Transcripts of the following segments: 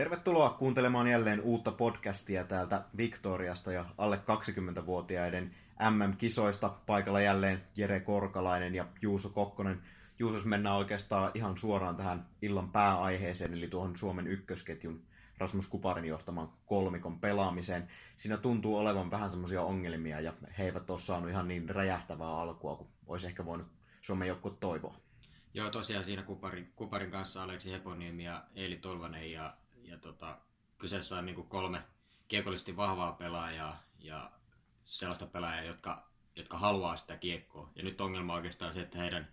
Tervetuloa kuuntelemaan jälleen uutta podcastia täältä Victoriasta ja alle 20-vuotiaiden MM-kisoista. Paikalla jälleen Jere Korkalainen ja Juuso Kokkonen. Juusos, mennään oikeastaan ihan suoraan tähän illan pääaiheeseen, eli tuohon Suomen ykkösketjun Rasmus Kuparin johtaman kolmikon pelaamiseen. Siinä tuntuu olevan vähän semmoisia ongelmia ja he eivät ole saanut ihan niin räjähtävää alkua kuin olisi ehkä voinut Suomen joukkue toivoa. Joo, tosiaan siinä Kuparin kanssa Aleksi Heponiemi ja Eili Tolvanen ja kyseessä on niinku kolme kiekollisesti vahvaa pelaajaa ja sellaista pelaajaa, jotka haluaa sitä kiekkoa. Ja nyt ongelma oikeastaan se, että heidän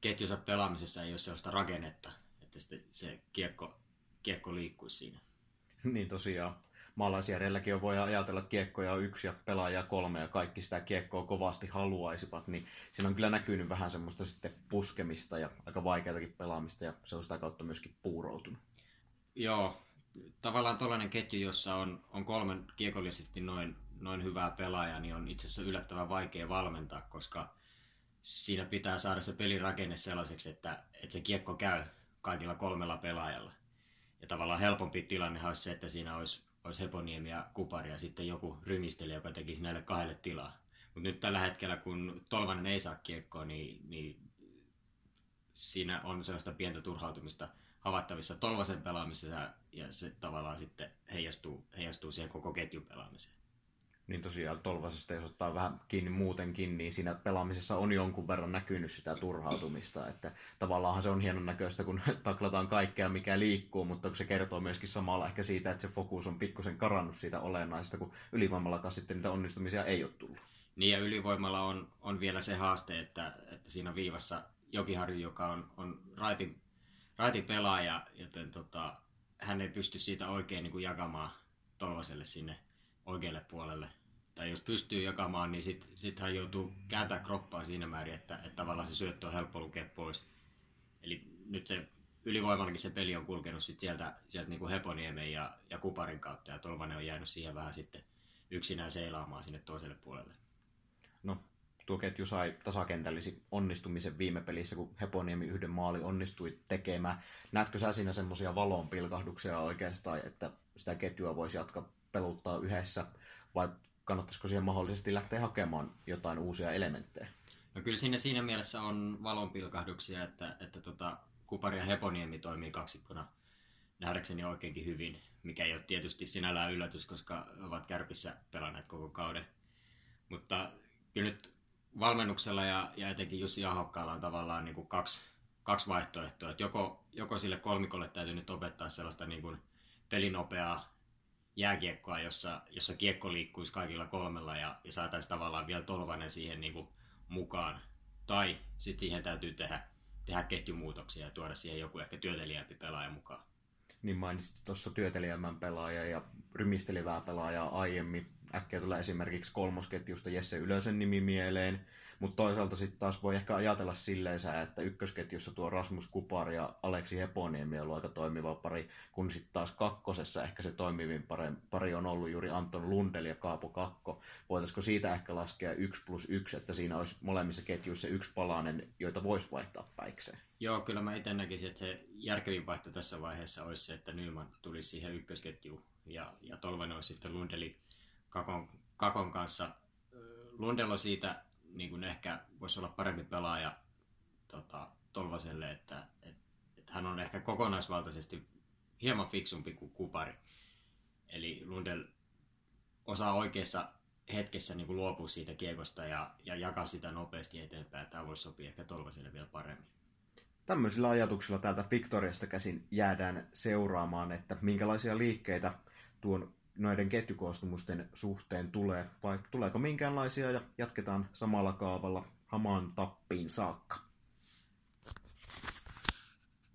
ketjunsa pelaamisessa ei ole sellaista rakennetta, että se kiekko liikkuisi siinä. Niin tosiaan. Maalaisjärjelläkin jo voidaan ajatella, että kiekkoja on yksi ja pelaajia kolme ja kaikki sitä kiekkoa kovasti haluaisivat, niin siinä on kyllä näkynyt vähän semmoista sitten puskemista ja aika vaikeatakin pelaamista ja se on sitä kautta myöskin puuroutunut. Joo, tavallaan tuollainen ketju, jossa on kolmen kiekollisesti noin hyvää pelaajaa, niin on itse asiassa yllättävän vaikea valmentaa, koska siinä pitää saada se pelirakenne sellaiseksi, että se kiekko käy kaikilla kolmella pelaajalla. Ja tavallaan helpompi tilannehan olisi se, että siinä olisi Heponiemi ja Kupari ja sitten joku rymistelijä, joka tekisi näille kahdelle tilaa. Mutta nyt tällä hetkellä, kun Tolvanen ei saa kiekkoa, niin siinä on sellaista pientä turhautumista avattavissa Tolvasen pelaamisessa ja se tavallaan sitten heijastuu siihen koko ketjun pelaamiseen. Niin tosiaan Tolvasesta, jos ottaa vähän kiinni muutenkin, niin siinä pelaamisessa on jonkun verran näkynyt sitä turhautumista. Että tavallaanhan se on hienon näköistä, kun taklataan kaikkea, mikä liikkuu, mutta se kertoo myöskin samalla ehkä siitä, että se fokus on pikkusen karannut siitä olennaista, kun ylivoimallakaan sitten niitä onnistumisia ei ole tullut. Niin ja ylivoimalla on vielä se haaste, että siinä viivassa Jokiharju, joka on raitin pelaaja, joten hän ei pysty siitä oikein niin kuin jakamaan Tolvaselle sinne oikealle puolelle. Tai jos pystyy jakamaan, niin sit hän joutuu kääntämään kroppaa siinä määrin, että tavallaan se syöttö on helppo lukea pois. Eli nyt se ylivoimallakin se peli on kulkenut sit sieltä niin kuin Heponiemen ja Kuparin kautta, ja Tolvanen on jäänyt siihen vähän sitten yksinään seilaamaan sinne toiselle puolelle. No, tuo ketju sai tasakentällisi onnistumisen viime pelissä, kun Heponiemi yhden maali onnistui tekemään. Näetkö sä siinä semmoisia valonpilkahduksia oikeastaan, että sitä ketjua voisi jatkaa peluttaa yhdessä, vai kannattaisiko siihen mahdollisesti lähteä hakemaan jotain uusia elementtejä? No kyllä siinä mielessä on valonpilkahduksia, että Kupari ja Heponiemi toimii kaksikkona nähdäkseni oikeinkin hyvin, mikä ei ole tietysti sinällään yllätys, koska ovat Kärpissä pelanneet koko kauden. Mutta kyllä nyt valmennuksella ja etenkin Jussi Ahokkaalla on tavallaan niin kuin kaksi vaihtoehtoa. Että joko sille kolmikolle täytyy nyt opettaa sellaista niin kuin pelinopeaa jääkiekkoa, jossa kiekko liikkuisi kaikilla kolmella ja saataisiin tavallaan vielä Tolvanen siihen niin kuin mukaan. Tai sitten siihen täytyy tehdä ketjumuutoksia ja tuoda siihen joku ehkä työtelijämpi pelaaja mukaan. Niin mainitsit tuossa työtelijämmän pelaaja ja rymistelivää pelaajaa aiemmin. Äkkiä tulee esimerkiksi kolmosketjusta Jesse Ylösen nimi mieleen, mutta toisaalta sitten taas voi ehkä ajatella silleen, että ykkösketjussa tuo Rasmus Kupari ja Aleksi Heponiemi on ollut aika toimiva pari, kun sitten taas kakkosessa ehkä se toimivin pari on ollut juuri Anton Lundell ja Kaapo Kakko. Voitaisiko siitä ehkä laskea 1+1, että siinä olisi molemmissa ketjuissa yksi palanen, joita voisi vaihtaa päikseen? Joo, kyllä mä itse näkisin, että se järkevin vaihto tässä vaiheessa olisi se, että Nyman tulisi siihen ykkösketjuun ja Tolvanen olisi sitten Lundellin Kakon kanssa. Lundell on siitä niin kuin ehkä voisi olla parempi pelaaja Tolvaselle, että hän on ehkä kokonaisvaltaisesti hieman fiksumpi kuin Kupari. Eli Lundell osaa oikeassa hetkessä niin kuin luopua siitä kiekosta ja jakaa sitä nopeasti eteenpäin. Tämä voisi sopia ehkä Tolvaselle vielä paremmin. Tämmöisillä ajatuksilla täältä Victoriasta käsin jäädään seuraamaan, että minkälaisia liikkeitä noiden ketjukoostumusten suhteen tulee, vai tuleeko minkäänlaisia, ja jatketaan samalla kaavalla hamaan tappiin saakka.